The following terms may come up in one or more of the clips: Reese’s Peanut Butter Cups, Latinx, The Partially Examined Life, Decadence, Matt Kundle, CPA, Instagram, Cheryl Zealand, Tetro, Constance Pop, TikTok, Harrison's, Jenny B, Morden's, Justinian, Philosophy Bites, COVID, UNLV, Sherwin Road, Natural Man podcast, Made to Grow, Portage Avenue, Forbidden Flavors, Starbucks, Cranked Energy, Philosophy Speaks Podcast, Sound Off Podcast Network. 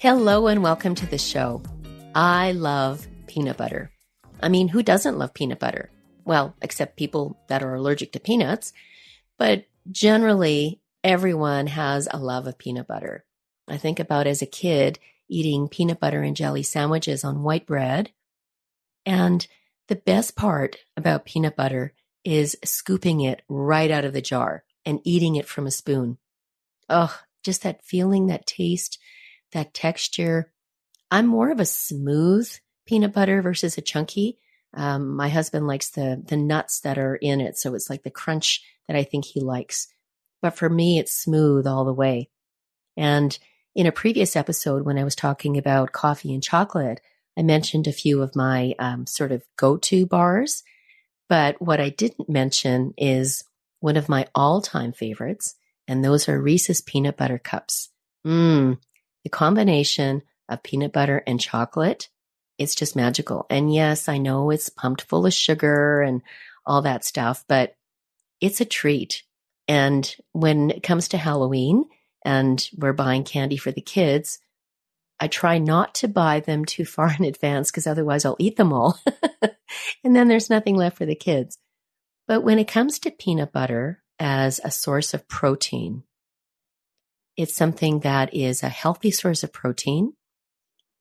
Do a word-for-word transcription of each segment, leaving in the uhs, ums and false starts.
Hello and welcome to the show. I love peanut butter. I mean, who doesn't love peanut butter? Well, except people that are allergic to peanuts. But generally, everyone has a love of peanut butter. I think about as a kid eating peanut butter and jelly sandwiches on white bread. And the best part about peanut butter is scooping it right out of the jar and eating it from a spoon. Oh, just that feeling, that taste, that texture. I'm more of a smooth peanut butter versus a chunky. Um, my husband likes the the nuts that are in it. So it's like the crunch that I think he likes. But for me, it's smooth all the way. And in a previous episode, when I was talking about coffee and chocolate, I mentioned a few of my um, sort of go-to bars. But what I didn't mention is one of my all-time favorites, and those are Reese's peanut butter cups. Mmm. The combination of peanut butter and chocolate, it's just magical. And yes, I know it's pumped full of sugar and all that stuff, but it's a treat. And when it comes to Halloween and we're buying candy for the kids, I try not to buy them too far in advance because otherwise I'll eat them all. And then there's nothing left for the kids. But when it comes to peanut butter as a source of protein, it's something that is a healthy source of protein.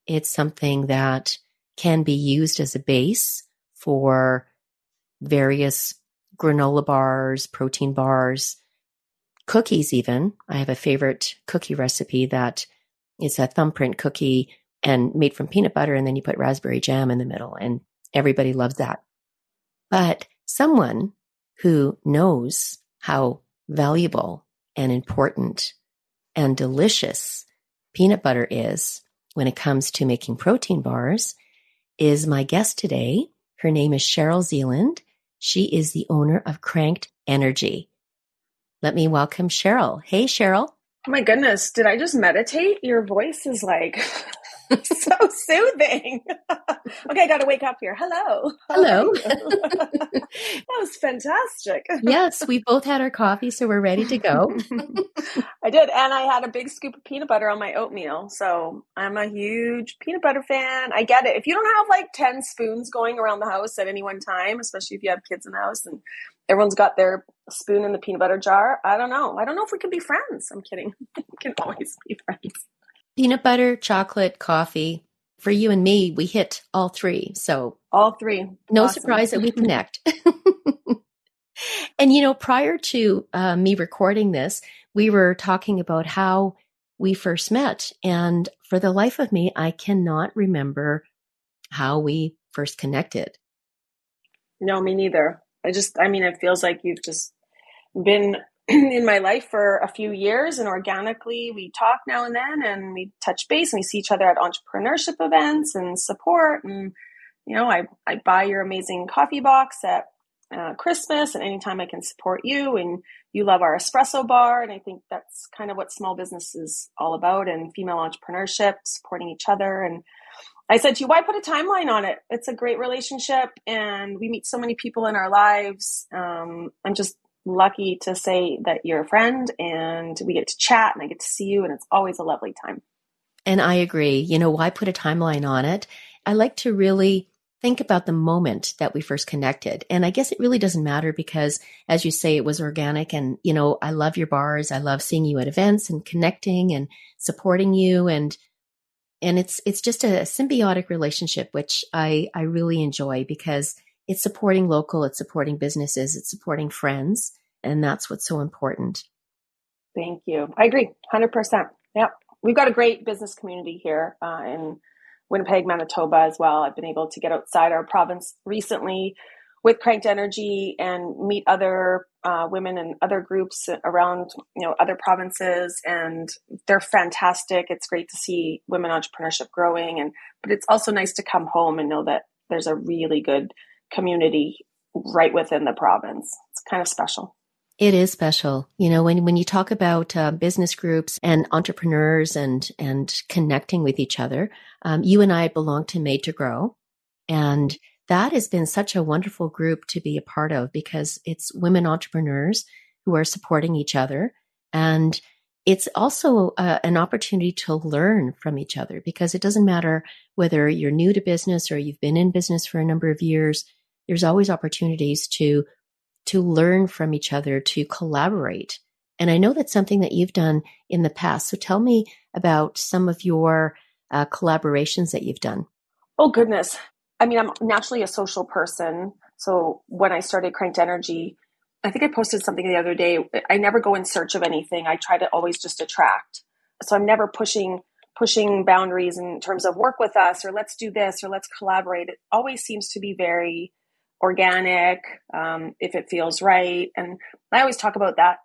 It's something that can be used as a base for various granola bars, protein bars, cookies even. I have a favorite cookie recipe that is a thumbprint cookie and made from peanut butter, and then you put raspberry jam in the middle, and everybody loves that. But someone who knows how valuable and important and delicious peanut butter is when it comes to making protein bars is my guest today. Her name is Cheryl Zealand. She is the owner of Cranked Energy. Let me welcome Cheryl. Hey, Cheryl. Oh my goodness. Did I just meditate? Your voice is like so soothing. Okay. I got to wake up here. Hello. Hello. That was fantastic. Yes. We both had our coffee, so we're ready to go. I did. And I had a big scoop of peanut butter on my oatmeal. So I'm a huge peanut butter fan. I get it. If you don't have like ten spoons going around the house at any one time, especially if you have kids in the house and everyone's got their spoon in the peanut butter jar, I don't know. I don't know if we can be friends. I'm kidding. We can always be friends. Peanut butter, chocolate, coffee. For you and me, we hit all three. So all three. No awesome. Surprise that we connect. And, you know, prior to uh, me recording this, we were talking about how we first met. And for the life of me, I cannot remember how we first connected. No, me neither. I just, I mean, it feels like you've just been in my life for a few years, and organically we talk now and then, and we touch base, and we see each other at entrepreneurship events and support. And, you know, I, I buy your amazing coffee box at uh, Christmas, and anytime I can support you, and you love our espresso bar. And I think that's kind of what small business is all about, and female entrepreneurship, supporting each other. And I said to you, why put a timeline on it? It's a great relationship, and we meet so many people in our lives. Um, I'm just lucky to say that you're a friend, and we get to chat, and I get to see you, and it's always a lovely time. And I agree. You know, why put a timeline on it? I like to really think about the moment that we first connected. And I guess it really doesn't matter because, as you say, it was organic. And, you know, I love your bars. I love seeing you at events and connecting and supporting you. And, and it's, it's just a symbiotic relationship, which I, I really enjoy because it's supporting local, it's supporting businesses, it's supporting friends. And that's what's so important. Thank you. I agree. one hundred percent. Yep. We've got a great business community here uh, in Winnipeg, Manitoba as well. I've been able to get outside our province recently with Cranked Energy and meet other uh, women and other groups around, you know, other provinces, and they're fantastic. It's great to see women entrepreneurship growing, and but it's also nice to come home and know that there's a really good community right within the province. It's kind of special. It is special. You know, when, when you talk about uh, business groups and entrepreneurs and, and connecting with each other, um, you and I belong to Made to Grow. And that has been such a wonderful group to be a part of because it's women entrepreneurs who are supporting each other. And it's also uh, an opportunity to learn from each other because it doesn't matter whether you're new to business or you've been in business for a number of years, there's always opportunities to to learn from each other, to collaborate. And I know that's something that you've done in the past. So tell me about some of your uh, collaborations that you've done. Oh, goodness. I mean, I'm naturally a social person. So when I started Cranked Energy, I think I posted something the other day. I never go in search of anything. I try to always just attract. So I'm never pushing pushing boundaries in terms of work with us or let's do this or let's collaborate. It always seems to be very organic, um, if it feels right. And I always talk about that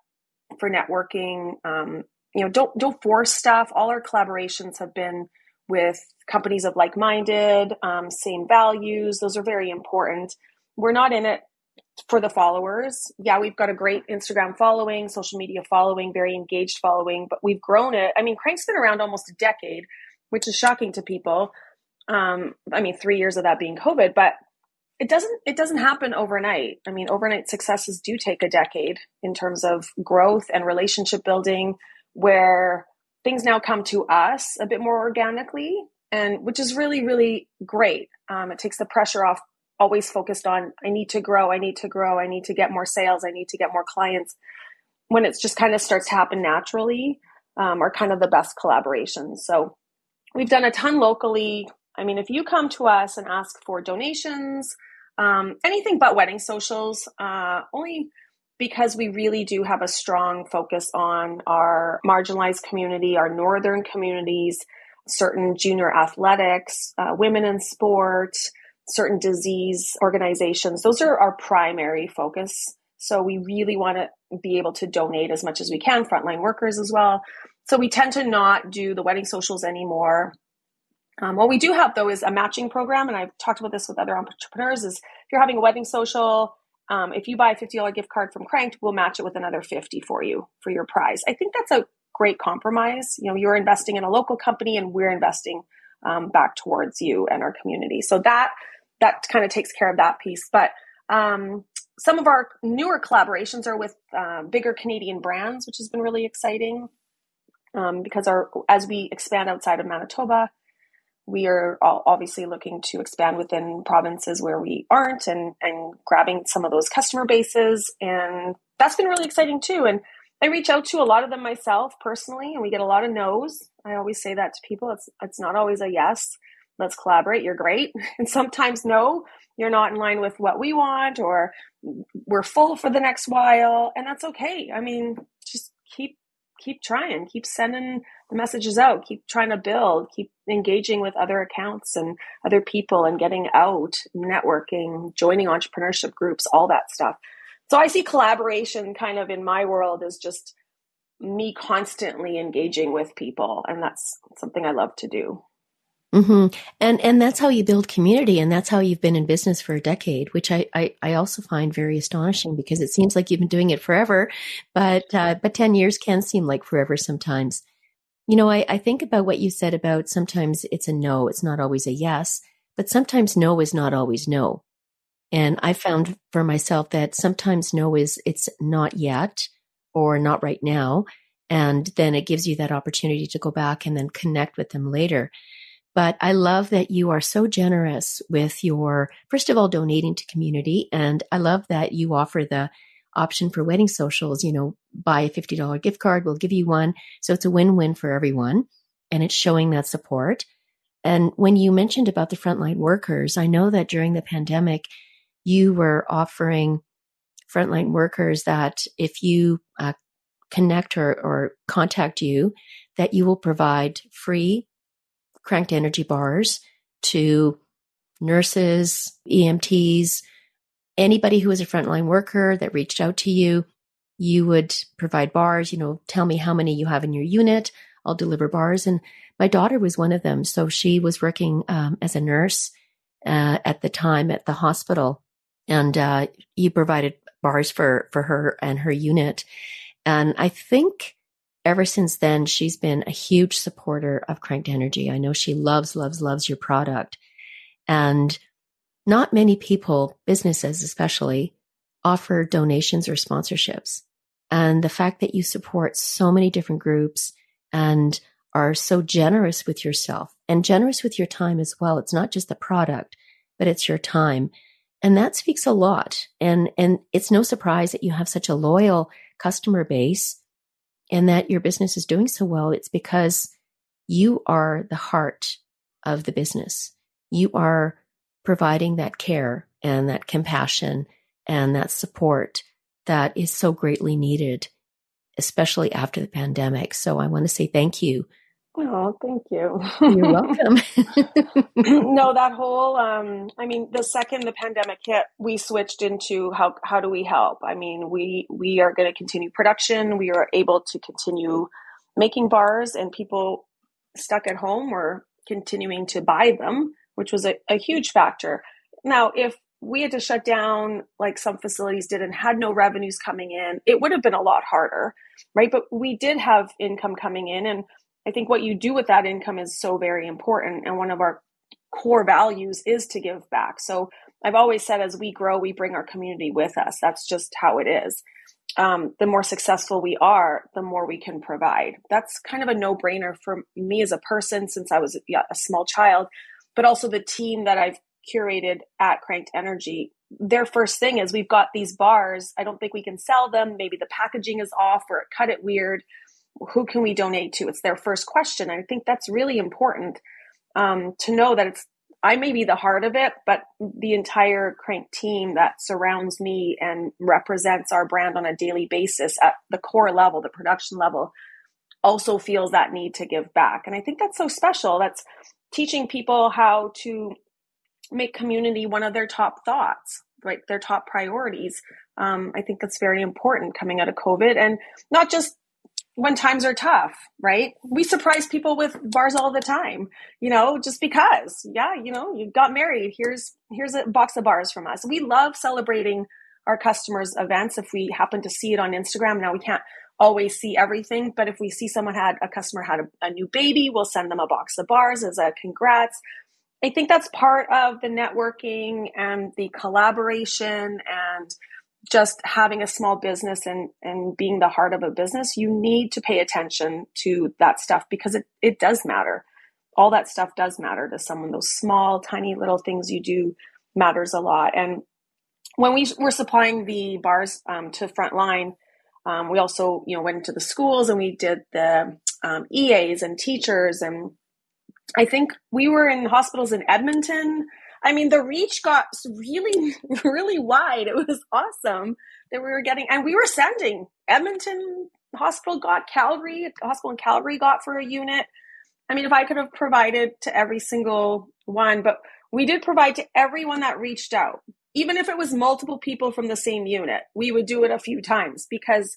for networking. Um, you know, don't, don't force stuff. All our collaborations have been with companies of like-minded, um, same values. Those are very important. We're not in it for the followers. Yeah. We've got a great Instagram following, social media following, very engaged following, but we've grown it. I mean, Crank's been around almost a decade, which is shocking to people. Um, I mean, three years of that being COVID, but It doesn't it doesn't happen overnight. I mean, overnight successes do take a decade in terms of growth and relationship building, where things now come to us a bit more organically, and which is really, really great. Um, it takes the pressure off, always focused on, I need to grow, I need to grow, I need to get more sales, I need to get more clients. When it's just kind of starts to happen naturally, um, are kind of the best collaborations. So we've done a ton locally. I mean, if you come to us and ask for donations, Um, anything but wedding socials, uh, only because we really do have a strong focus on our marginalized community, our northern communities, certain junior athletics, uh, women in sport, certain disease organizations. Those are our primary focus. So we really want to be able to donate as much as we can, frontline workers as well. So we tend to not do the wedding socials anymore. Um, what we do have, though, is a matching program, and I've talked about this with other entrepreneurs, is if you're having a wedding social, um, if you buy a fifty dollars gift card from Cranked, we'll match it with another fifty dollars for you, for your prize. I think that's a great compromise. You know, you're investing in a local company, and we're investing um, back towards you and our community. So that that kind of takes care of that piece. But um, some of our newer collaborations are with uh, bigger Canadian brands, which has been really exciting um, because our as we expand outside of Manitoba, we are obviously looking to expand within provinces where we aren't and, and grabbing some of those customer bases. And that's been really exciting too. And I reach out to a lot of them myself personally, and we get a lot of no's. I always say that to people. It's, it's not always a yes, let's collaborate, you're great. And sometimes no, you're not in line with what we want, or we're full for the next while. And that's okay. I mean, just keep keep trying, keep sending the messages out, keep trying to build, keep engaging with other accounts and other people and getting out, networking, joining entrepreneurship groups, all that stuff. So I see collaboration kind of in my world as just me constantly engaging with people. And that's something I love to do. Mm-hmm. And, and that's how you build community. And that's how you've been in business for a decade, which I, I, I also find very astonishing because it seems like you've been doing it forever, but, uh, but ten years can seem like forever sometimes. You know, I, I think about what you said about sometimes it's a no, it's not always a yes, but sometimes no is not always no. And I found for myself that sometimes no is it's not yet or not right now. And then it gives you that opportunity to go back and then connect with them later. But I love that you are so generous with your, first of all, donating to community. And I love that you offer the option for wedding socials, you know, buy a fifty dollars gift card, we'll give you one. So it's a win-win for everyone. And it's showing that support. And when you mentioned about the frontline workers, I know that during the pandemic, you were offering frontline workers that if you uh, connect or, or contact you, that you will provide free Cranked Energy bars to nurses, E M Ts, anybody who is a frontline worker that reached out to you. You would provide bars, you know, tell me how many you have in your unit. I'll deliver bars. And my daughter was one of them. So she was working um, as a nurse uh, at the time at the hospital. And uh, you provided bars for, for her and her unit. And I think ever since then, she's been a huge supporter of Cranked Energy. I know she loves, loves, loves your product. And not many people, businesses especially, offer donations or sponsorships. And the fact that you support so many different groups and are so generous with yourself and generous with your time as well. It's not just the product, but it's your time. And that speaks a lot. And, and it's no surprise that you have such a loyal customer base and that your business is doing so well. It's because you are the heart of the business. You are providing that care and that compassion and that support that is so greatly needed, especially after the pandemic. So I want to say thank you. Oh, thank you. You're welcome. No, that whole, um, I mean, the second the pandemic hit, we switched into how, how do we help? I mean, we, we are going to continue production. We are able to continue making bars, and people stuck at home were continuing to buy them, which was a, a huge factor. Now, if we had to shut down like some facilities did and had no revenues coming in, it would have been a lot harder, right? But we did have income coming in, and I think what you do with that income is so very important. And one of our core values is to give back. So I've always said, as we grow, we bring our community with us. That's just how it is. Um, the more successful we are, the more we can provide. That's kind of a no-brainer for me as a person since I was yeah, a small child, but also the team that I've curated at Cranked Energy. Their first thing is, we've got these bars. I don't think we can sell them. Maybe the packaging is off or it cut it weird. Who can we donate to? It's their first question. I think that's really important um, to know that it's, I may be the heart of it, but the entire Crank team that surrounds me and represents our brand on a daily basis at the core level, the production level, also feels that need to give back. And I think that's so special. That's teaching people how to make community one of their top thoughts, right? Their top priorities. Um, I think that's very important coming out of COVID, and not just when times are tough, right? We surprise people with bars all the time, you know, just because, yeah, you know, you got married. Here's, here's a box of bars from us. We love celebrating our customers' events. If we happen to see it on Instagram, now we can't always see everything, but if we see someone had a customer had a, a new baby, we'll send them a box of bars as a congrats. I think that's part of the networking and the collaboration, and just having a small business and, and being the heart of a business, you need to pay attention to that stuff, because it, it does matter. All that stuff does matter to someone. Those small, tiny little things you do matters a lot. And when we were supplying the bars um, to frontline, um, we also, you know, went into the schools and we did the um, E As and teachers. And I think we were in hospitals in Edmonton. I mean, the reach got really, really wide. It was awesome that we were getting, and we were sending. Edmonton Hospital got Calgary, Hospital in Calgary got for a unit. I mean, if I could have provided to every single one, but we did provide to everyone that reached out. Even if it was multiple people from the same unit, we would do it a few times, because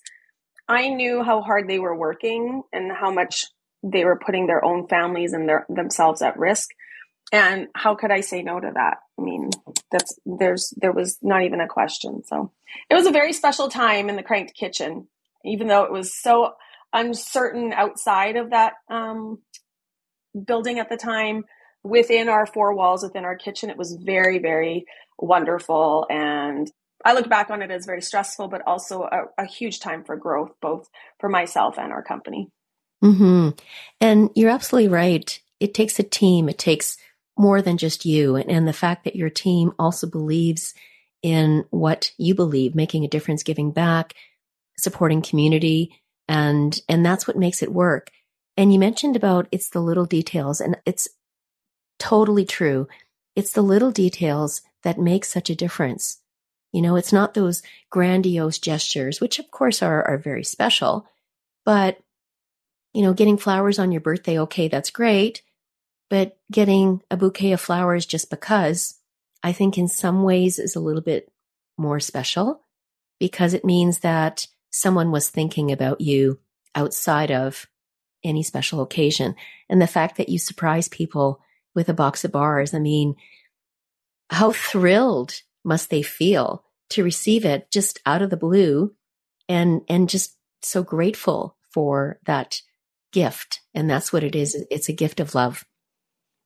I knew how hard they were working and how much they were putting their own families and their, themselves at risk. And how could I say no to that? I mean, that's there's there was not even a question. So it was a very special time in the Cranked kitchen, even though it was so uncertain outside of that um, building at the time. Within our four walls, within our kitchen, it was very, very wonderful. And I look back on it as very stressful, but also a, a huge time for growth, both for myself and our company. Mm-hmm. And you're absolutely right. it takes a team. It takes more than just you. And, and the fact that your team also believes in what you believe, making a difference, giving back, supporting community. And, and that's what makes it work. And you mentioned about it's the little details, and it's totally true. It's the little details that make such a difference. You know, it's not those grandiose gestures, which of course are, are very special, but you know, getting flowers on your birthday, okay, that's great. But getting a bouquet of flowers just because, I think in some ways is a little bit more special, because it means that someone was thinking about you outside of any special occasion. And the fact that you surprise people with a box of bars, I mean, how thrilled must they feel to receive it just out of the blue, and, and just so grateful for that gift. And that's what it is. It's a gift of love.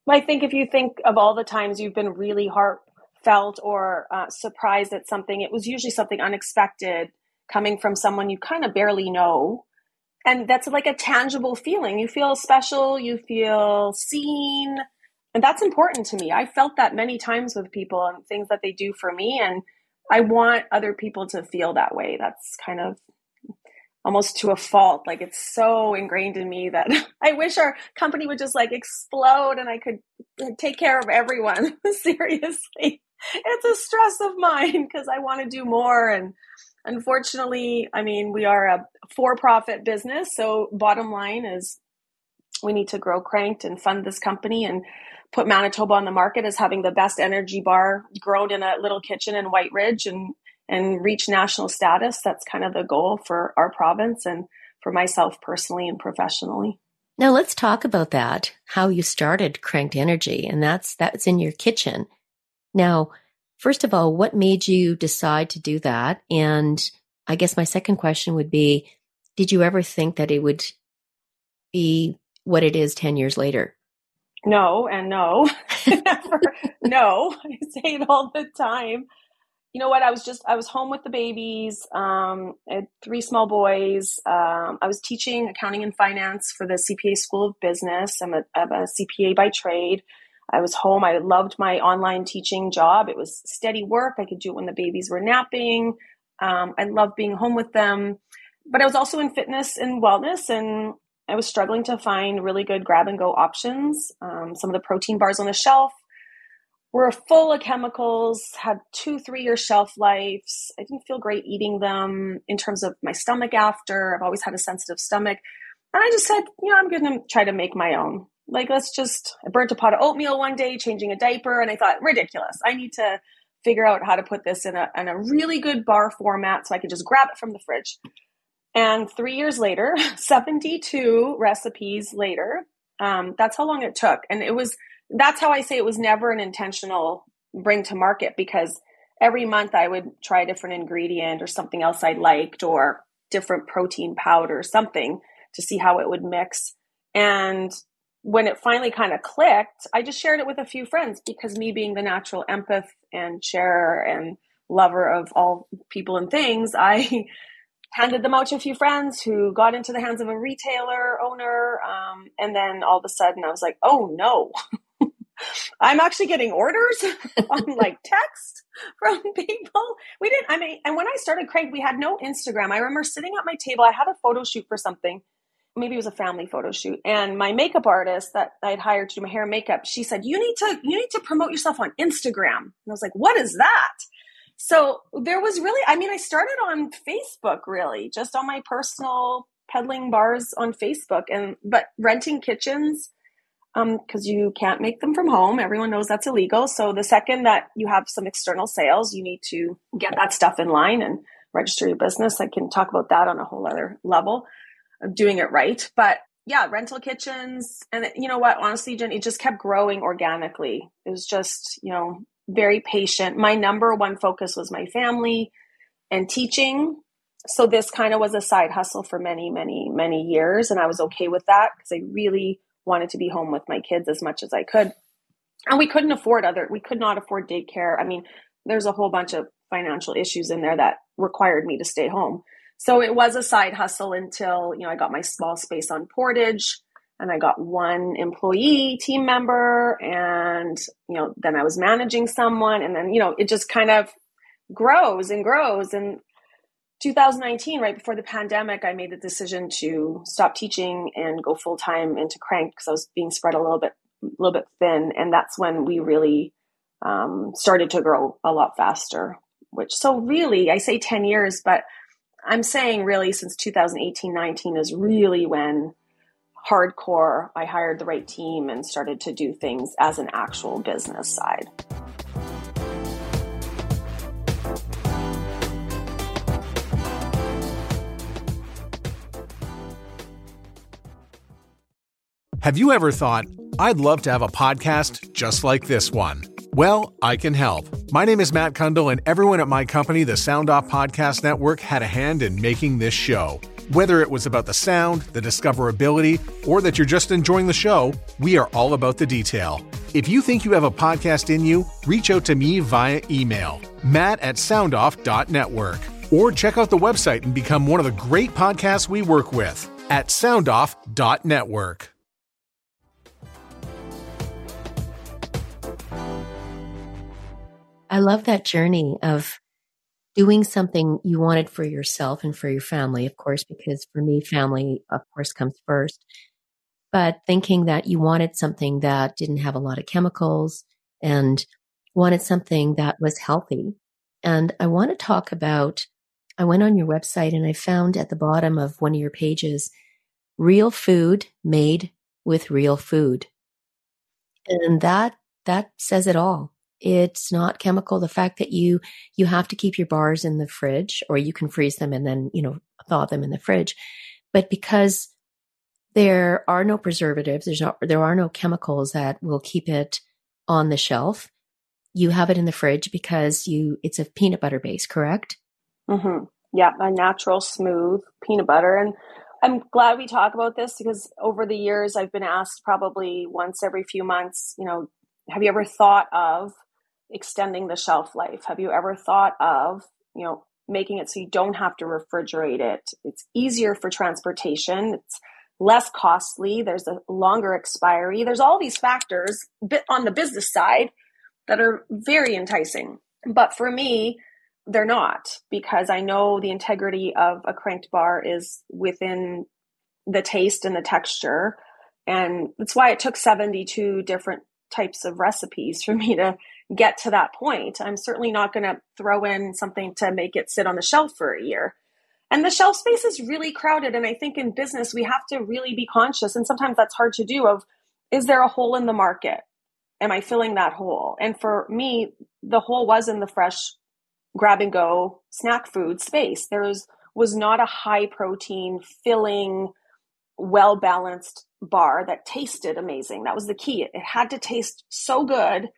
I think if you think of all the times you've been really heartfelt or uh, surprised at something, it was usually something unexpected coming from someone you kind of barely know. And that's like a tangible feeling. You feel special, you feel seen. And that's important to me. I felt that many times with people and things that they do for me. And I want other people to feel that way. That's kind of almost to a fault. Like, it's so ingrained in me that I wish our company would just like explode and I could take care of everyone. Seriously, it's a stress of mine because I want to do more. And unfortunately, I mean, we are a for-profit business. So bottom line is we need to grow Cranked and fund this company and put Manitoba on the market as having the best energy bar grown in a little kitchen in White Ridge, and and reach national status. That's kind of the goal for our province and for myself personally and professionally. Now let's talk about that, how you started Cranked Energy, and that's that's in your kitchen. Now, first of all, what made you decide to do that? And I guess my second question would be, did you ever think that it would be what it is ten years later? No, and no. Never. No, I say it all the time. You know what? I was just, I was home with the babies. Um, I had three small boys. Um, I was teaching accounting and finance for the C P A School of Business. I'm a, I'm a C P A by trade. I was home. I loved my online teaching job. It was steady work. I could do it when the babies were napping. Um, I loved being home with them, but I was also in fitness and wellness, and I was struggling to find really good grab and go options. Um, some of the protein bars on the shelf were full of chemicals, had two, three year shelf lives. I didn't feel great eating them in terms of my stomach after. I've always had a sensitive stomach. And I just said, you know, I'm going to try to make my own. Like, let's just, I burnt a pot of oatmeal one day, changing a diaper. And I thought, ridiculous. I need to figure out how to put this in a, in a really good bar format so I could just grab it from the fridge. And three years later, seventy-two recipes later, um, that's how long it took. And it was, that's how I say it was never an intentional bring to market, because every month I would try a different ingredient or something else I liked or different protein powder or something to see how it would mix. And when it finally kind of clicked, I just shared it with a few friends, because me being the natural empath and sharer and lover of all people and things, I handed them out to a few friends who got into the hands of a retailer owner. Um, and then all of a sudden I was like, oh no. I'm actually getting orders on like text from people. We didn't, I mean, and when I started Cranked, we had no Instagram. I remember sitting at my table. I had a photo shoot for something. Maybe it was a family photo shoot. And my makeup artist that I'd hired to do my hair and makeup, she said, you need to, you need to promote yourself on Instagram. And I was like, what is that? So there was really, I mean, I started on Facebook, really just on my personal peddling bars on Facebook, and, but renting kitchens, Um, cause you can't make them from home. Everyone knows that's illegal. So the second that you have some external sales, you need to get that stuff in line and register your business. I can talk about that on a whole other level of doing it right. But yeah, rental kitchens. And it, you know what, honestly, Jen, it just kept growing organically. It was just, you know, very patient. My number one focus was my family and teaching. So this kind of was a side hustle for many, many, many years. And I was okay with that because I really wanted to be home with my kids as much as I could. And we couldn't afford other, we could not afford daycare. I mean, there's a whole bunch of financial issues in there that required me to stay home. So it was a side hustle until, you know, I got my small space on Portage. And I got one employee, team member, and, you know, then I was managing someone. And then, you know, it just kind of grows and grows. And two thousand nineteen, right before the pandemic, I made the decision to stop teaching and go full time into Cranked because I was being spread a little bit, a little bit thin. And that's when we really um, started to grow a lot faster, which, so really I say ten years, but I'm saying really since two thousand eighteen, nineteen is really when hardcore, I hired the right team and started to do things as an actual business side. Have you ever thought, I'd love to have a podcast just like this one? Well, I can help. My name is Matt Kundle, and everyone at my company, the Sound Off Podcast Network, had a hand in making this show. Whether it was about the sound, the discoverability, or that you're just enjoying the show, we are all about the detail. If you think you have a podcast in you, reach out to me via email, matt at soundoff dot network. Or check out the website and become one of the great podcasts we work with at soundoff dot network. I love that journey of doing something you wanted for yourself and for your family, of course, because for me, family, of course, comes first. But thinking that you wanted something that didn't have a lot of chemicals and wanted something that was healthy. And I want to talk about, I went on your website and I found at the bottom of one of your pages, real food made with real food. And that that says it all. It's not chemical. The fact that you, you have to keep your bars in the fridge, or you can freeze them and then, you know, thaw them in the fridge. But because there are no preservatives, there's not, there are no chemicals that will keep it on the shelf. You have it in the fridge because you, it's a peanut butter base, correct? Mm-hmm. Yeah. A natural smooth peanut butter. And I'm glad we talk about this because over the years I've been asked probably once every few months, you know, have you ever thought of extending the shelf life? Have you ever thought of, you know, making it so you don't have to refrigerate it? It's easier for transportation. It's less costly. There's a longer expiry. There's all these factors on the business side that are very enticing. But for me, they're not, because I know the integrity of a Cranked bar is within the taste and the texture. And that's why it took seventy-two different types of recipes for me to get to that point. I'm certainly not going to throw in something to make it sit on the shelf for a year. And the shelf space is really crowded. And I think in business, we have to really be conscious. And sometimes that's hard to do of, is there a hole in the market? Am I filling that hole? And for me, the hole was in the fresh grab and go snack food space. There was, was not a high protein, filling, well-balanced bar that tasted amazing. That was the key. It had to taste so good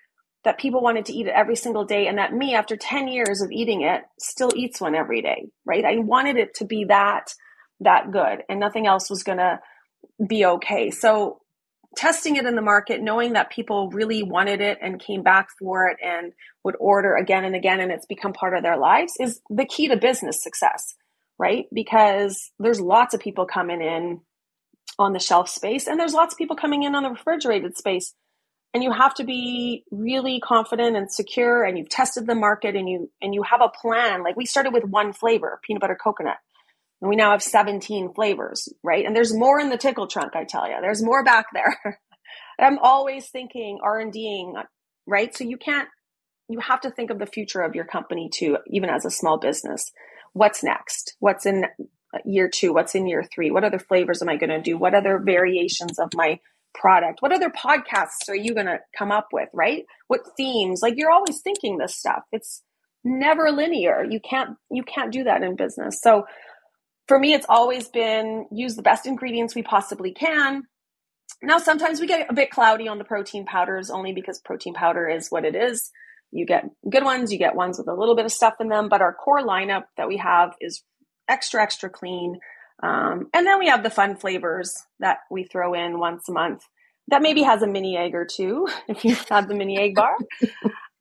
that people wanted to eat it every single day. And that me, after ten years of eating it, still eats one every day, right? I wanted it to be that, that good, and nothing else was going to be okay. So testing it in the market, knowing that people really wanted it and came back for it and would order again and again, and it's become part of their lives, is the key to business success, right? Because there's lots of people coming in on the shelf space, and there's lots of people coming in on the refrigerated space, and you have to be really confident and secure, and you've tested the market, and you and you have a plan. Like, we started with one flavor, peanut butter coconut, and we now have seventeen flavors, right? And there's more in the tickle trunk, I tell you. There's more back there. I'm always thinking R and D-ing, right? So you can't you have to think of the future of your company too, even as a small business. What's next? What's in year two? What's in year three? What other flavors am I going to do? What other variations of my product? What other podcasts are you going to come up with, right? What themes? Like, you're always thinking this stuff. It's never linear. You can't, you can't do that in business. So for me, it's always been use the best ingredients we possibly can. Now, sometimes we get a bit cloudy on the protein powders, only because protein powder is what it is. You get good ones, you get ones with a little bit of stuff in them, but our core lineup that we have is extra, extra clean. Um, and then we have the fun flavors that we throw in once a month that maybe has a mini egg or two, if you have the mini egg bar.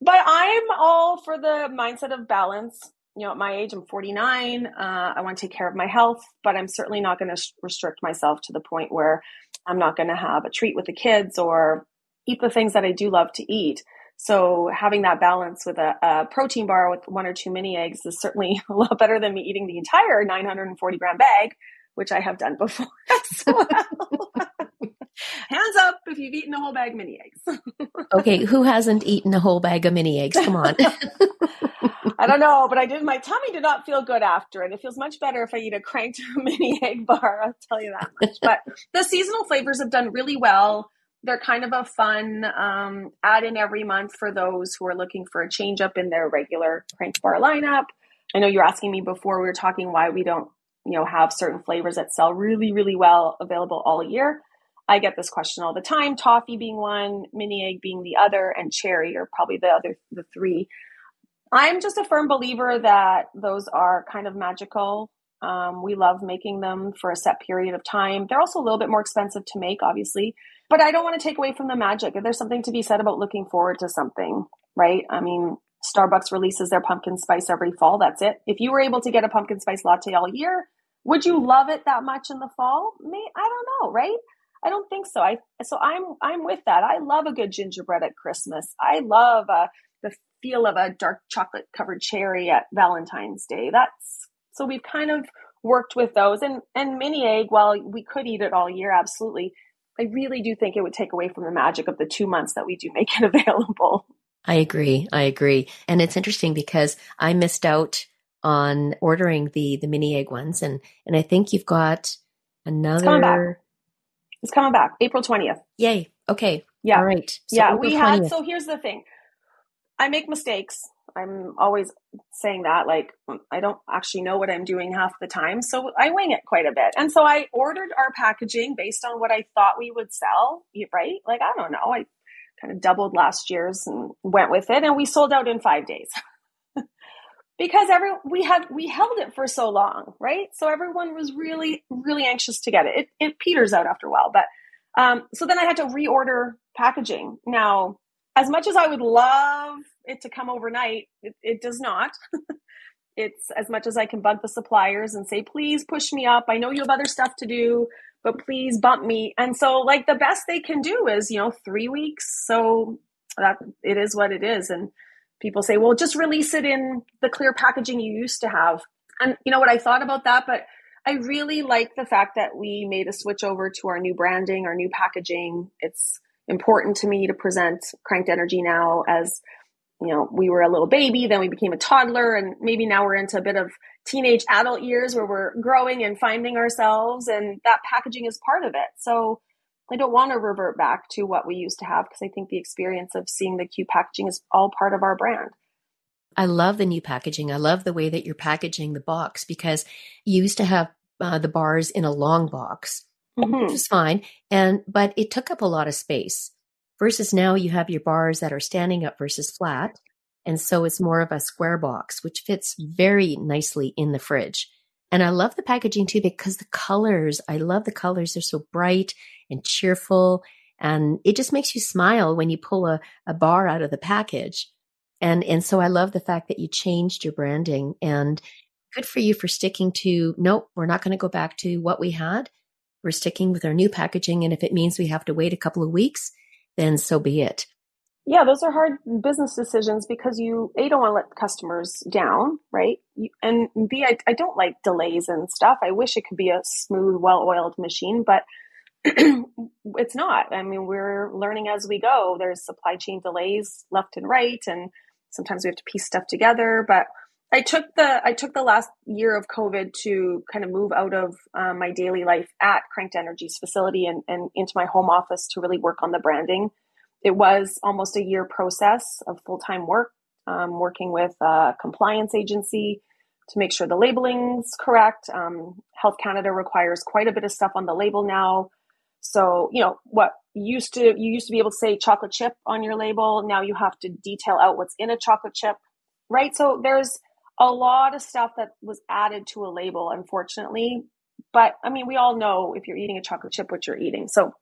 But I'm all for the mindset of balance. You know, at my age, I'm forty-nine. Uh, I want to take care of my health, but I'm certainly not going to sh- restrict myself to the point where I'm not going to have a treat with the kids or eat the things that I do love to eat. So having that balance with a, a protein bar with one or two mini eggs is certainly a lot better than me eating the entire nine hundred forty gram bag, which I have done before as well. Hands up if you've eaten a whole bag of mini eggs. Okay, who hasn't eaten a whole bag of mini eggs? Come on. I don't know, but I did. My tummy did not feel good after it. It feels much better if I eat a Cranked mini egg bar. I'll tell you that much. But the seasonal flavors have done really well. They're kind of a fun um, add in every month for those who are looking for a change up in their regular Cranked bar lineup. I know you're asking me before we were talking why we don't, you know, have certain flavors that sell really, really well available all year. I get this question all the time, toffee being one, mini egg being the other, and cherry are probably the other, the three. I'm just a firm believer that those are kind of magical. Um, we love making them for a set period of time. They're also a little bit more expensive to make, obviously, but I don't want to take away from the magic. There's something to be said about looking forward to something, right? I mean, Starbucks releases their pumpkin spice every fall. That's it. If you were able to get a pumpkin spice latte all year, would you love it that much in the fall? May I don't know, right? I don't think so. I so I'm I'm with that. I love a good gingerbread at Christmas. I love uh, the feel of a dark chocolate covered cherry at Valentine's Day. That's so we've kind of worked with those and and mini egg. While we could eat it all year, absolutely. I really do think it would take away from the magic of the two months that we do make it available. I agree. I agree. And it's interesting because I missed out on ordering the the mini egg ones, and and I think you've got another. It's coming back. It's coming back April twentieth. Yay. Okay. Yeah. All right. So yeah, April we had. twentieth. So here's the thing. I make mistakes. I'm always saying that, like, I don't actually know what I'm doing half the time. So I wing it quite a bit. And so I ordered our packaging based on what I thought we would sell, right? Like, I don't know. I kind of doubled last year's and went with it. And we sold out in five days because every, we had, we held it for so long, right? So everyone was really, really anxious to get it. It, it peters out after a while. But um, so then I had to reorder packaging. Now, as much as I would love it to come overnight, it, it does not. It's as much as I can bug the suppliers and say, please push me up. I know you have other stuff to do, but please bump me. And so like the best they can do is, you know, three weeks. So that it is what it is. And people say, well, just release it in the clear packaging you used to have. And you know what, I thought about that, but I really like the fact that we made a switch over to our new branding, our new packaging. It's important to me to present Cranked Energy now as, you know, we were a little baby, then we became a toddler, and maybe now we're into a bit of teenage adult years where we're growing and finding ourselves, and that packaging is part of it. So I don't want to revert back to what we used to have because I think the experience of seeing the cute packaging is all part of our brand. I love the new packaging. I love the way that you're packaging the box because you used to have uh, the bars in a long box. Mm-hmm. Which is fine. And, but it took up a lot of space versus now you have your bars that are standing up versus flat. And so it's more of a square box, which fits very nicely in the fridge. And I love the packaging too, because the colors, I love the colors. They're so bright and cheerful. And it just makes you smile when you pull a, a bar out of the package. And, and so I love the fact that you changed your branding, and good for you for sticking to, nope, we're not going to go back to what we had. We're sticking with our new packaging. And if it means we have to wait a couple of weeks, then so be it. Yeah, those are hard business decisions because you, A, don't want to let customers down, right? And B, I, I don't like delays and stuff. I wish it could be a smooth, well-oiled machine, but it's not. I mean, we're learning as we go. There's supply chain delays left and right, and sometimes we have to piece stuff together, but I took the I took the last year of COVID to kind of move out of uh, my daily life at Cranked Energy's facility and, and into my home office to really work on the branding. It was almost a year process of full-time work, um, working with a compliance agency to make sure the labeling's correct. Um, Health Canada requires quite a bit of stuff on the label now. So, you know, what used to you used to be able to say chocolate chip on your label, now you have to detail out what's in a chocolate chip, right? So there's a lot of stuff that was added to a label, unfortunately. But I mean, we all know if you're eating a chocolate chip, what you're eating. So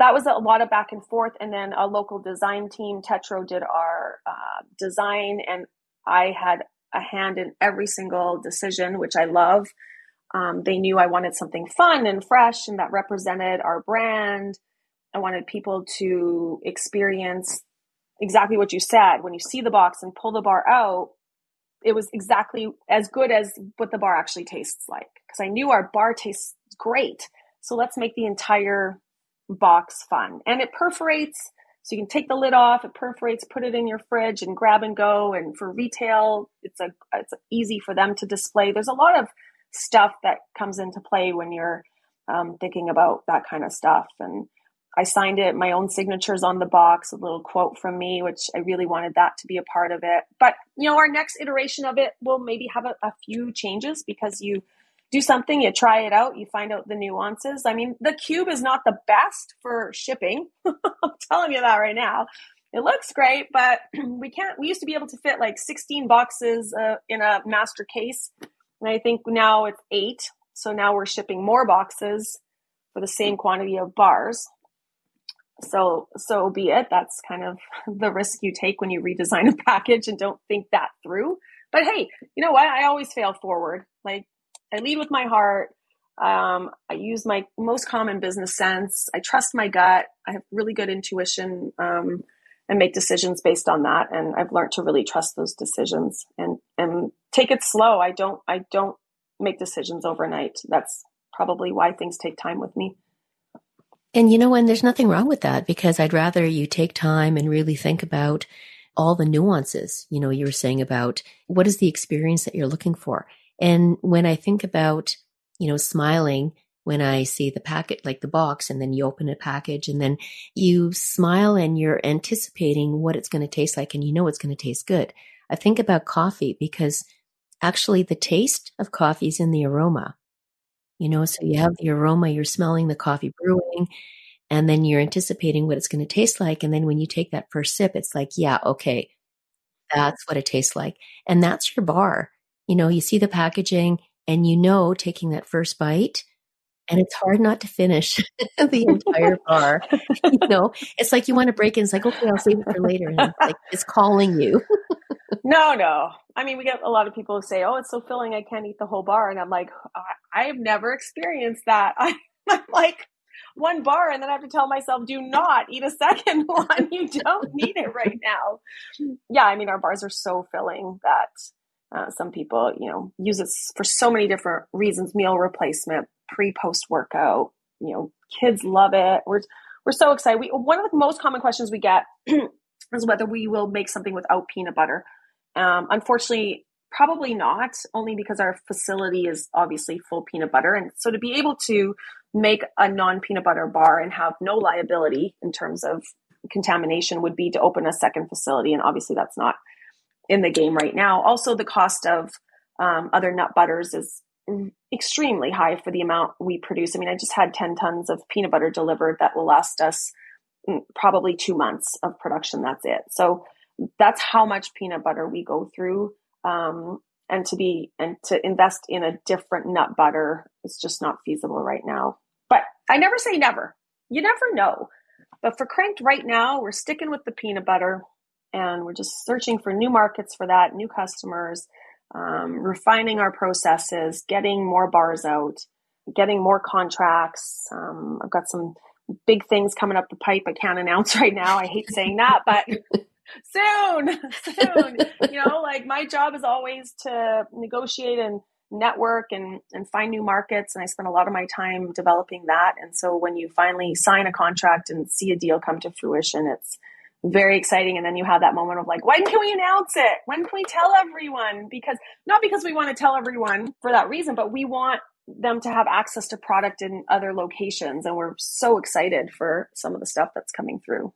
that was a lot of back and forth. And then a local design team, Tetro, did our uh, design. And I had a hand in every single decision, which I love. Um, they knew I wanted something fun and fresh and that represented our brand. I wanted people to experience exactly what you said. When you see the box and pull the bar out, it was exactly as good as what the bar actually tastes like. Because I knew our bar tastes great. So let's make the entire box fun. And it perforates, so you can take the lid off, it perforates, put it in your fridge and grab and go. And for retail, it's a it's easy for them to display. There's a lot of stuff that comes into play when you're um, thinking about that kind of stuff. And I signed it, my own signatures on the box, a little quote from me, which I really wanted that to be a part of it. But, you know, our next iteration of it will maybe have a, a few changes because you do something, you try it out, you find out the nuances. I mean, the cube is not the best for shipping. I'm telling you that right now. It looks great, but we can't, we used to be able to fit like sixteen boxes uh, in a master case. And I think now it's eight. So now we're shipping more boxes for the same quantity of bars. So, so be it. That's kind of the risk you take when you redesign a package and don't think that through. But hey, you know what? I always fail forward. Like I lead with my heart. Um, I use my most common business sense. I trust my gut. I have really good intuition, um, and make decisions based on that. And I've learned to really trust those decisions and, and take it slow. I don't, I don't make decisions overnight. That's probably why things take time with me. And you know, and there's nothing wrong with that because I'd rather you take time and really think about all the nuances. You know, you were saying about what is the experience that you're looking for. And when I think about, you know, smiling, when I see the packet, like the box, and then you open a package and then you smile and you're anticipating what it's going to taste like and you know it's going to taste good. I think about coffee because actually the taste of coffee is in the aroma. You know, so you have the aroma, you're smelling the coffee brewing, and then you're anticipating what it's going to taste like. And then when you take that first sip, it's like, yeah, okay, that's what it tastes like. And that's your bar. You know, you see the packaging and you know, taking that first bite, and it's hard not to finish the entire bar. You know, it's like you want to break in. It's like, okay, I'll save it for later. And it's like, it's calling you. No, no. I mean, we get a lot of people who say, oh, it's so filling, I can't eat the whole bar. And I'm like, I have never experienced that. I, I'm like one bar and then I have to tell myself, do not eat a second one. You don't need it right now. Yeah, I mean, our bars are so filling that uh, some people, you know, use it for so many different reasons, meal replacement, pre-post workout, you know, kids love it. We're, we're so excited. We, one of the most common questions we get is whether we will make something without peanut butter. Um, unfortunately, probably not, only because our facility is obviously full peanut butter. And so to be able to make a non-peanut butter bar and have no liability in terms of contamination would be to open a second facility. And obviously that's not in the game right now. Also, the cost of um, other nut butters is extremely high for the amount we produce. I mean, I just had ten tons of peanut butter delivered that will last us probably two months of production. That's it. So that's how much peanut butter we go through. Um, and to be, and to invest in a different nut butter is just not feasible right now, but I never say never, you never know. But for Cranked right now, we're sticking with the peanut butter and we're just searching for new markets for that, new customers, um, refining our processes, getting more bars out, getting more contracts. Um, I've got some big things coming up the pipe. I can't announce right now. I hate saying that, but soon, soon, you know, like my job is always to negotiate and network and, and find new markets. And I spend a lot of my time developing that. And so when you finally sign a contract and see a deal come to fruition, it's very exciting. And then you have that moment of like, when can we announce it? When can we tell everyone? Because not because we want to tell everyone for that reason, but we want them to have access to product in other locations. And we're so excited for some of the stuff that's coming through.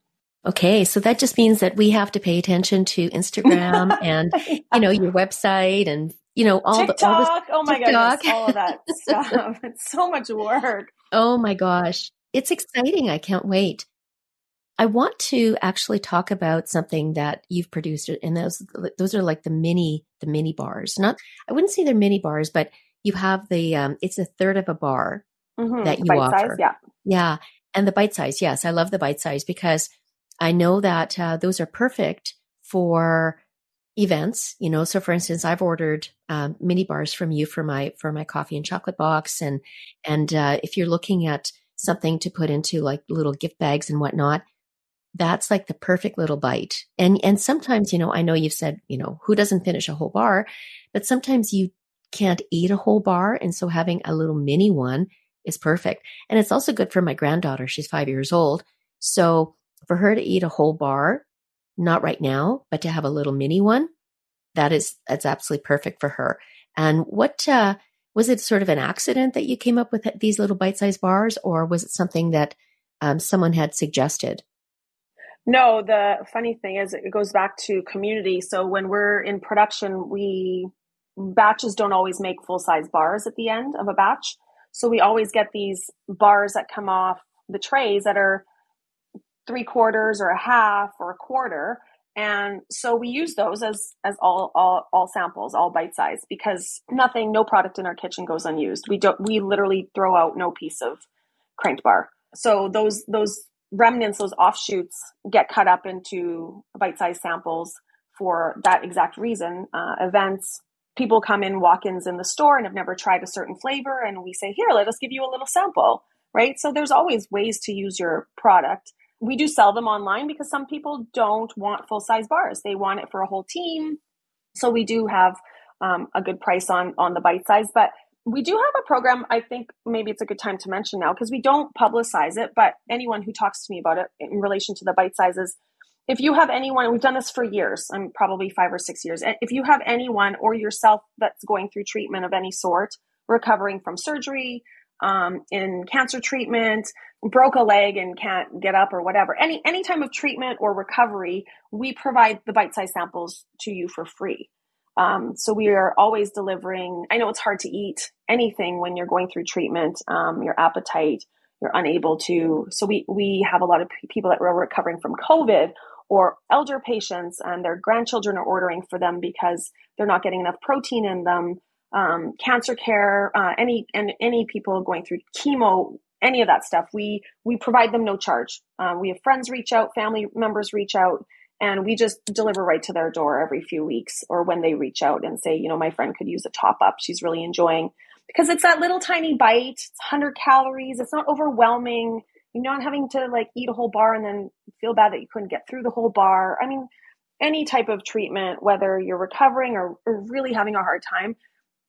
Okay. So that just means that we have to pay attention to Instagram and, you know, your website and, you know, all TikTok, the all this, oh my TikTok. Goodness, all of that stuff. It's so much work. Oh my gosh. It's exciting. I can't wait. I want to actually talk about something that you've produced, and those, those are like the mini, the mini bars. Not, I wouldn't say they're mini bars, but you have the, um, it's a third of a bar mm-hmm. that you bite offer. Size, yeah. Yeah. And the bite size. Yes. I love the bite size because I know that uh, those are perfect for events, you know. So for instance, I've ordered um, mini bars from you for my, for my coffee and chocolate box. And, and uh, if you're looking at something to put into like little gift bags and whatnot, that's like the perfect little bite. And, and sometimes, you know, I know you've said, you know, who doesn't finish a whole bar, but sometimes you can't eat a whole bar. And so having a little mini one is perfect. And it's also good for my granddaughter. She's five years old. So for her to eat a whole bar, not right now, but to have a little mini one, that is, that's absolutely perfect for her. And what, uh, was it sort of an accident that you came up with these little bite-sized bars, or was it something that um, someone had suggested? No, the funny thing is it goes back to community. So when we're in production, we batches don't always make full-size bars at the end of a batch. So we always get these bars that come off the trays that are three quarters or a half or a quarter. And so we use those as, as all, all, all samples, all bite size, because nothing, no product in our kitchen goes unused. We don't, we literally throw out no piece of Cranked bar. So those, those remnants, those offshoots get cut up into bite size samples for that exact reason. Uh, events, people come in, walk-ins in the store and have never tried a certain flavor. And we say, here, let us give you a little sample, right? So there's always ways to use your product. We do sell them online because some people don't want full-size bars. They want it for a whole team. So we do have um, a good price on, on the bite size. But we do have a program, I think maybe it's a good time to mention now, because we don't publicize it, but anyone who talks to me about it in relation to the bite sizes, if you have anyone, we've done this for years, I'm probably five or six years. If you have anyone or yourself that's going through treatment of any sort, recovering from surgery, um, in cancer treatment, broke a leg and can't get up or whatever, any, any time of treatment or recovery, we provide the bite-sized samples to you for free. Um, so we are always delivering. I know it's hard to eat anything when you're going through treatment, um, your appetite, you're unable to. So we, we have a lot of people that were recovering from COVID or elder patients, and their grandchildren are ordering for them because they're not getting enough protein in them. Um, cancer care, uh, any, and any people going through chemo, any of that stuff, we, we provide them no charge. Um, we have friends reach out, family members reach out, and we just deliver right to their door every few weeks, or when they reach out and say, you know, my friend could use a top up. She's really enjoying, because it's that little tiny bite. It's one hundred calories. It's not overwhelming. You're not having to like eat a whole bar and then feel bad that you couldn't get through the whole bar. I mean, any type of treatment, whether you're recovering or, or really having a hard time,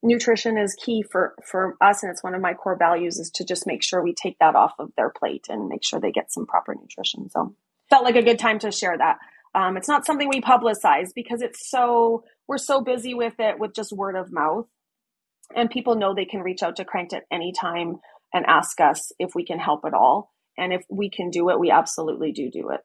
nutrition is key for, for us. And it's one of my core values, is to just make sure we take that off of their plate and make sure they get some proper nutrition. So felt like a good time to share that. Um, it's not something we publicize because it's so, we're so busy with it, with just word of mouth, and people know they can reach out to Cranked at any time and ask us if we can help at all. And if we can do it, we absolutely do do it.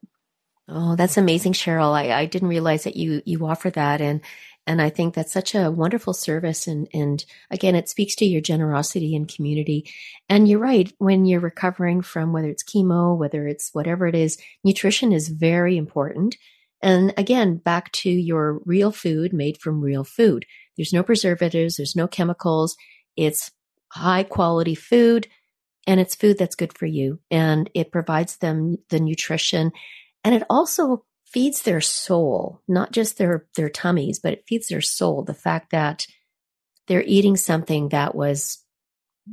Oh, that's amazing, Cheryl. I, I didn't realize that you, you offer that. And, And I think that's such a wonderful service. And, and again, it speaks to your generosity and community. And you're right, when you're recovering from, whether it's chemo, whether it's whatever it is, nutrition is very important. And again, back to your real food made from real food. There's no preservatives. There's no chemicals. It's high quality food, and it's food that's good for you. And it provides them the nutrition. And it also feeds their soul, not just their, their tummies, but it feeds their soul. The fact that they're eating something that was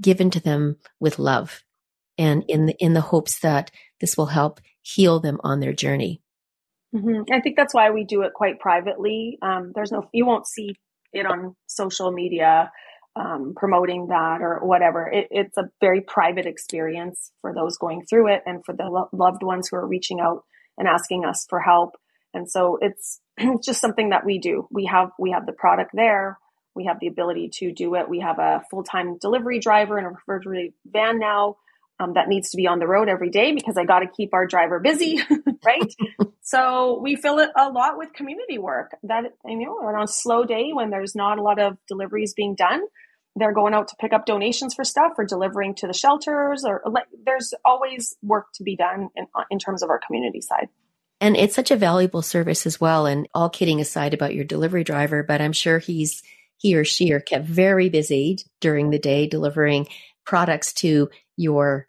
given to them with love, and in the, in the hopes that this will help heal them on their journey. Mm-hmm. I think that's why we do it quite privately. Um, there's no, you won't see it on social media um, promoting that or whatever. It, it's a very private experience for those going through it, and for the lo- loved ones who are reaching out and asking us for help. And so it's just something that we do. We have, we have the product there. We have the ability to do it. We have a full-time delivery driver in a refrigerated van now um, that needs to be on the road every day, because I got to keep our driver busy, right? So we fill it a lot with community work that, you know, on a slow day when there's not a lot of deliveries being done, they're going out to pick up donations for stuff, or delivering to the shelters, or like, there's always work to be done in, in terms of our community side. And it's such a valuable service as well. And all kidding aside about your delivery driver, but I'm sure he's, he or she are kept very busy during the day delivering products to your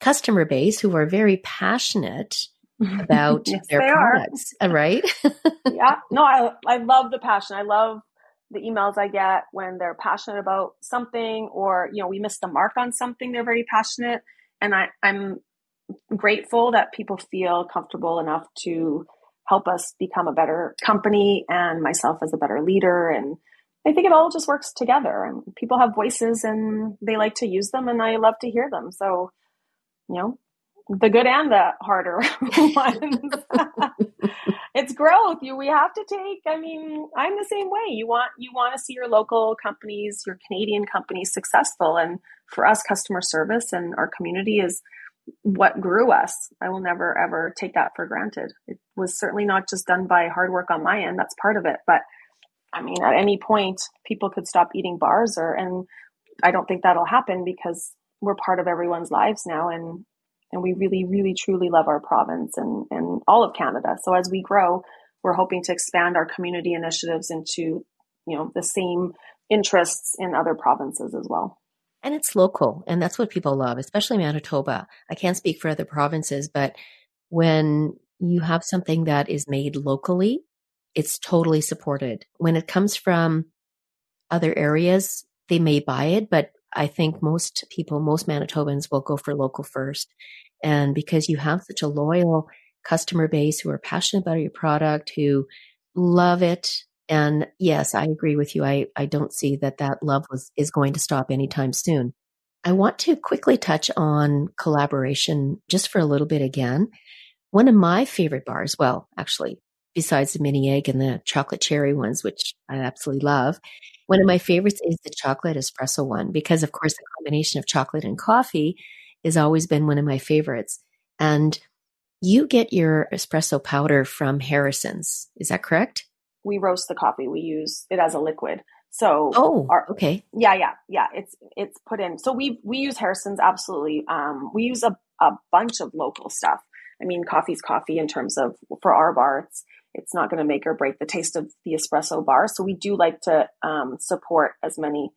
customer base who are very passionate about yes, their products, are. Right? Yeah. No, I I love the passion. I love the emails I get when they're passionate about something, or, you know, we missed the mark on something. They're very passionate. And I, I'm grateful that people feel comfortable enough to help us become a better company and myself as a better leader. And I think it all just works together, and people have voices and they like to use them, and I love to hear them. So, you know, the good and the harder ones. It's growth. You, we have to take, I mean, I'm the same way. You want, you want to see your local companies, your Canadian companies successful. And for us, customer service and our community is what grew us. I will never, ever take that for granted. It was certainly not just done by hard work on my end. That's part of it. But I mean, at any point people could stop eating bars, or, and I don't think that'll happen because we're part of everyone's lives now. And And we really, really, truly love our province and, and all of Canada. So as we grow, we're hoping to expand our community initiatives into, you know, the same interests in other provinces as well. And it's local. And that's what people love, especially Manitoba. I can't speak for other provinces, but when you have something that is made locally, it's totally supported. When it comes from other areas, they may buy it, but I think most people, most Manitobans will go for local first. And because you have such a loyal customer base who are passionate about your product, who love it. And yes, I agree with you. I, I don't see that that love was, is going to stop anytime soon. I want to quickly touch on collaboration just for a little bit again. One of my favorite bars, well, actually, besides the mini egg and the chocolate cherry ones, which I absolutely love, one of my favorites is the chocolate espresso one, because of course, the combination of chocolate and coffee has always been one of my favorites. And you get your espresso powder from Harrison's. Is that correct? We roast the coffee. We use it as a liquid. So, oh, our, okay. Yeah, yeah, yeah. It's, it's put in. So we, we use Harrison's. Absolutely. Um, we use a, a bunch of local stuff. I mean, coffee's coffee in terms of for our bar, it's, it's not going to make or break the taste of the espresso bar. So we do like to um, support as many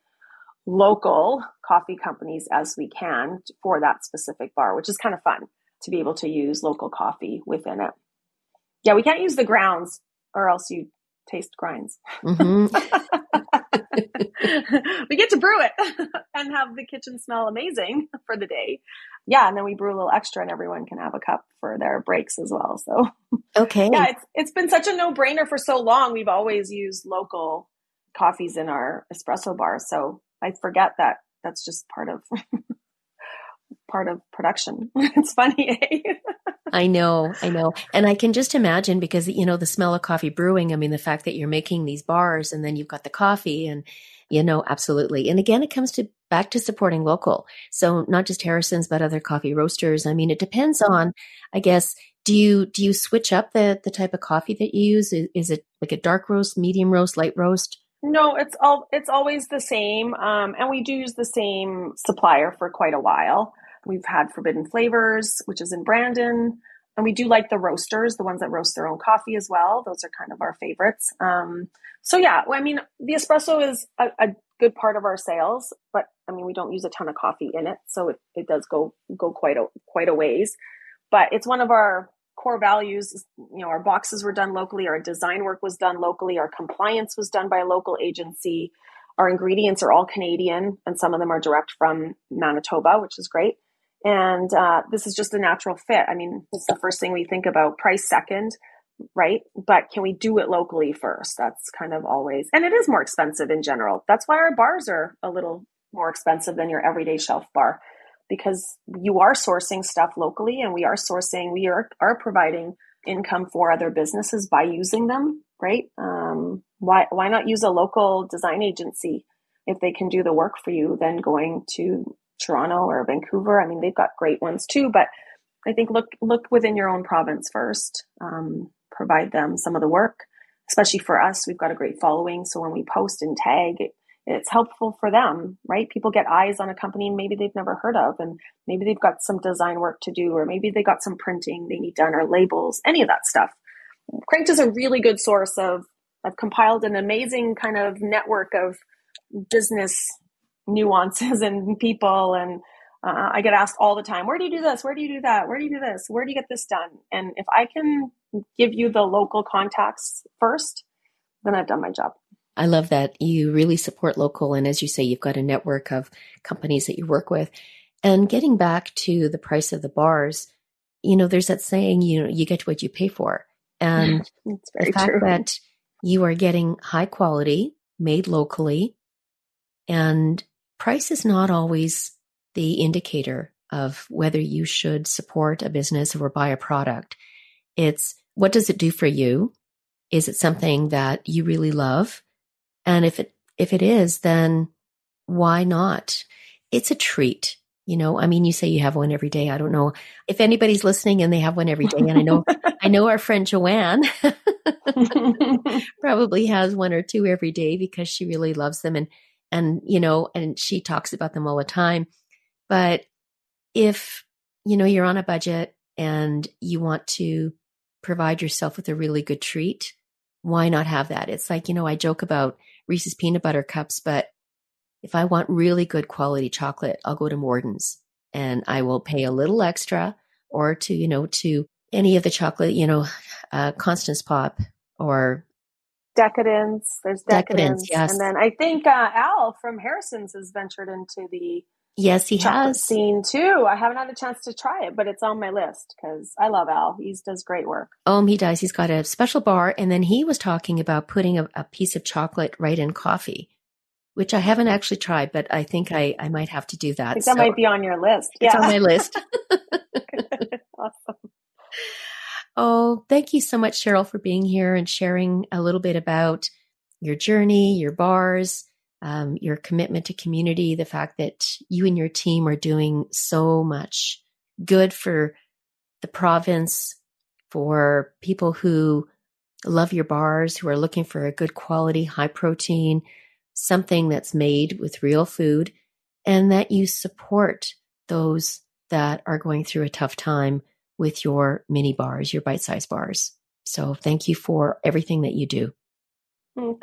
local coffee companies as we can for that specific bar, which is kind of fun to be able to use local coffee within it. Yeah, we can't use the grounds or else you taste grinds. Mm-hmm. We get to brew it and have the kitchen smell amazing for the day. Yeah. And then we brew a little extra and everyone can have a cup for their breaks as well. So, okay. Yeah. It's, it's been such a no brainer for so long. We've always used local coffees in our espresso bar. So I forget that that's just part of, part of production. It's funny. Eh? I know. I know. And I can just imagine because, you know, the smell of coffee brewing, I mean, the fact that you're making these bars and then you've got the coffee and, you know, absolutely. And again, it comes to back to supporting local. So not just Harrison's, but other coffee roasters. I mean, it depends on, I guess, do you, do you switch up the, the type of coffee that you use? Is, is it like a dark roast, medium roast, light roast? No, it's all, it's always the same. Um, and we do use the same supplier for quite a while. We've had Forbidden Flavors, which is in Brandon. And we do like the roasters, the ones that roast their own coffee as well. Those are kind of our favorites. Um, so yeah, I mean, the espresso is a, a good part of our sales, but I mean, we don't use a ton of coffee in it. So it, it does go, go quite a, quite a ways, but it's one of our core values. You know, our boxes were done locally. Our design work was done locally. Our compliance was done by a local agency. Our ingredients are all Canadian and some of them are direct from Manitoba, which is great. And uh, this is just a natural fit. I mean, it's the first thing we think about, price second, right? But can we do it locally first? That's kind of always, and it is more expensive in general. That's why our bars are a little more expensive than your everyday shelf bar, because you are sourcing stuff locally and we are sourcing, we are, are providing income for other businesses by using them, right? Um, why, why not use a local design agency if they can do the work for you than going to Toronto or Vancouver? I mean, they've got great ones too, but I think look, look within your own province first, um, provide them some of the work, especially for us. We've got a great following. So when we post and tag, it, it's helpful for them, right? People get eyes on a company maybe they've never heard of, and maybe they've got some design work to do, or maybe they got some printing they need done or labels, any of that stuff. Cranked is a really good source of, I've compiled an amazing kind of network of business nuances and people and Uh, I get asked all the time, where do you do this? Where do you do that? Where do you do this? Where do you get this done? And if I can give you the local contacts first, then I've done my job. I love that you really support local. And as you say, you've got a network of companies that you work with. And getting back to the price of the bars, you know, there's that saying, you know, you get what you pay for. And it's very the fact true. That you are getting high quality, made locally, and price is not always the indicator of whether you should support a business or buy a product. It's what does it do for you? Is it something that you really love? And if it if it is, then why not? It's a treat. You know, I mean, you say you have one every day. I don't know if anybody's listening and they have one every day. And I know, I know our friend Joanne probably has one or two every day because she really loves them. And, and, you know, and she talks about them all the time. But if, you know, you're on a budget and you want to provide yourself with a really good treat, why not have that? It's like, you know, I joke about Reese's peanut butter cups, but if I want really good quality chocolate, I'll go to Morden's and I will pay a little extra or to, you know, to any of the chocolate, you know, uh, Constance Pop or Decadence. There's Decadence. Decadence yes. And then I think uh, Al from Harrison's has ventured into the yes, he chocolate has. Scene too. I haven't had a chance to try it, but it's on my list because I love Al. He does great work. Oh, um, he does. He's got a special bar. And then he was talking about putting a, a piece of chocolate right in coffee, which I haven't actually tried, but I think I, I might have to do that. I think that so, might be on your list. Yeah. It's on my list. Awesome. Oh, thank you so much, Cheryl, for being here and sharing a little bit about your journey, your bars, um, your commitment to community, the fact that you and your team are doing so much good for the province, for people who love your bars, who are looking for a good quality, high protein, something that's made with real food, and that you support those that are going through a tough time with your mini bars, your bite-sized bars. So thank you for everything that you do.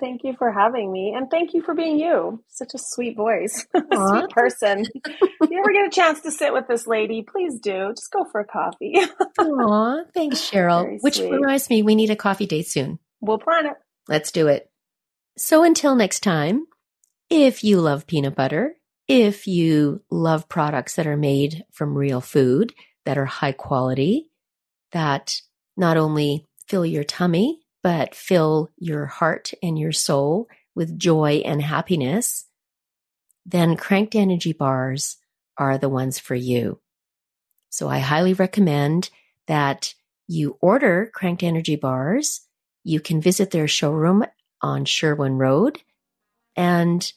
Thank you for having me. And thank you for being you. Such a sweet voice, sweet person. If you ever get a chance to sit with this lady, please do. Just go for a coffee. Aw, thanks, Cheryl. Very Which sweet. Reminds me, we need a coffee date soon. We'll plan it. Let's do it. So until next time, if you love peanut butter, if you love products that are made from real food, that are high quality, that not only fill your tummy, but fill your heart and your soul with joy and happiness, then Cranked Energy bars are the ones for you. So I highly recommend that you order Cranked Energy bars. You can visit their showroom on Sherwin Road and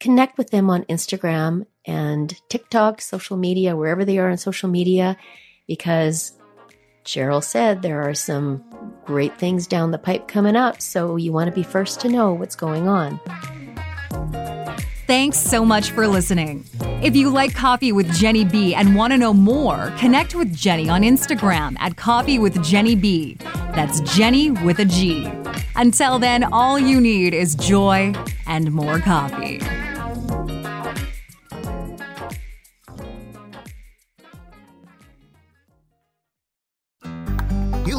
connect with them on Instagram and TikTok, social media, wherever they are on social media, because Cheryl said there are some great things down the pipe coming up. So you want to be first to know what's going on. Thanks so much for listening. If you like Coffee with Jenny B and want to know more, connect with Jenny on Instagram at Coffee with Jenny B. That's Jenny with a G. Until then, all you need is joy and more coffee. You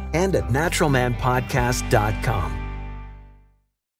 and at natural man podcast dot com.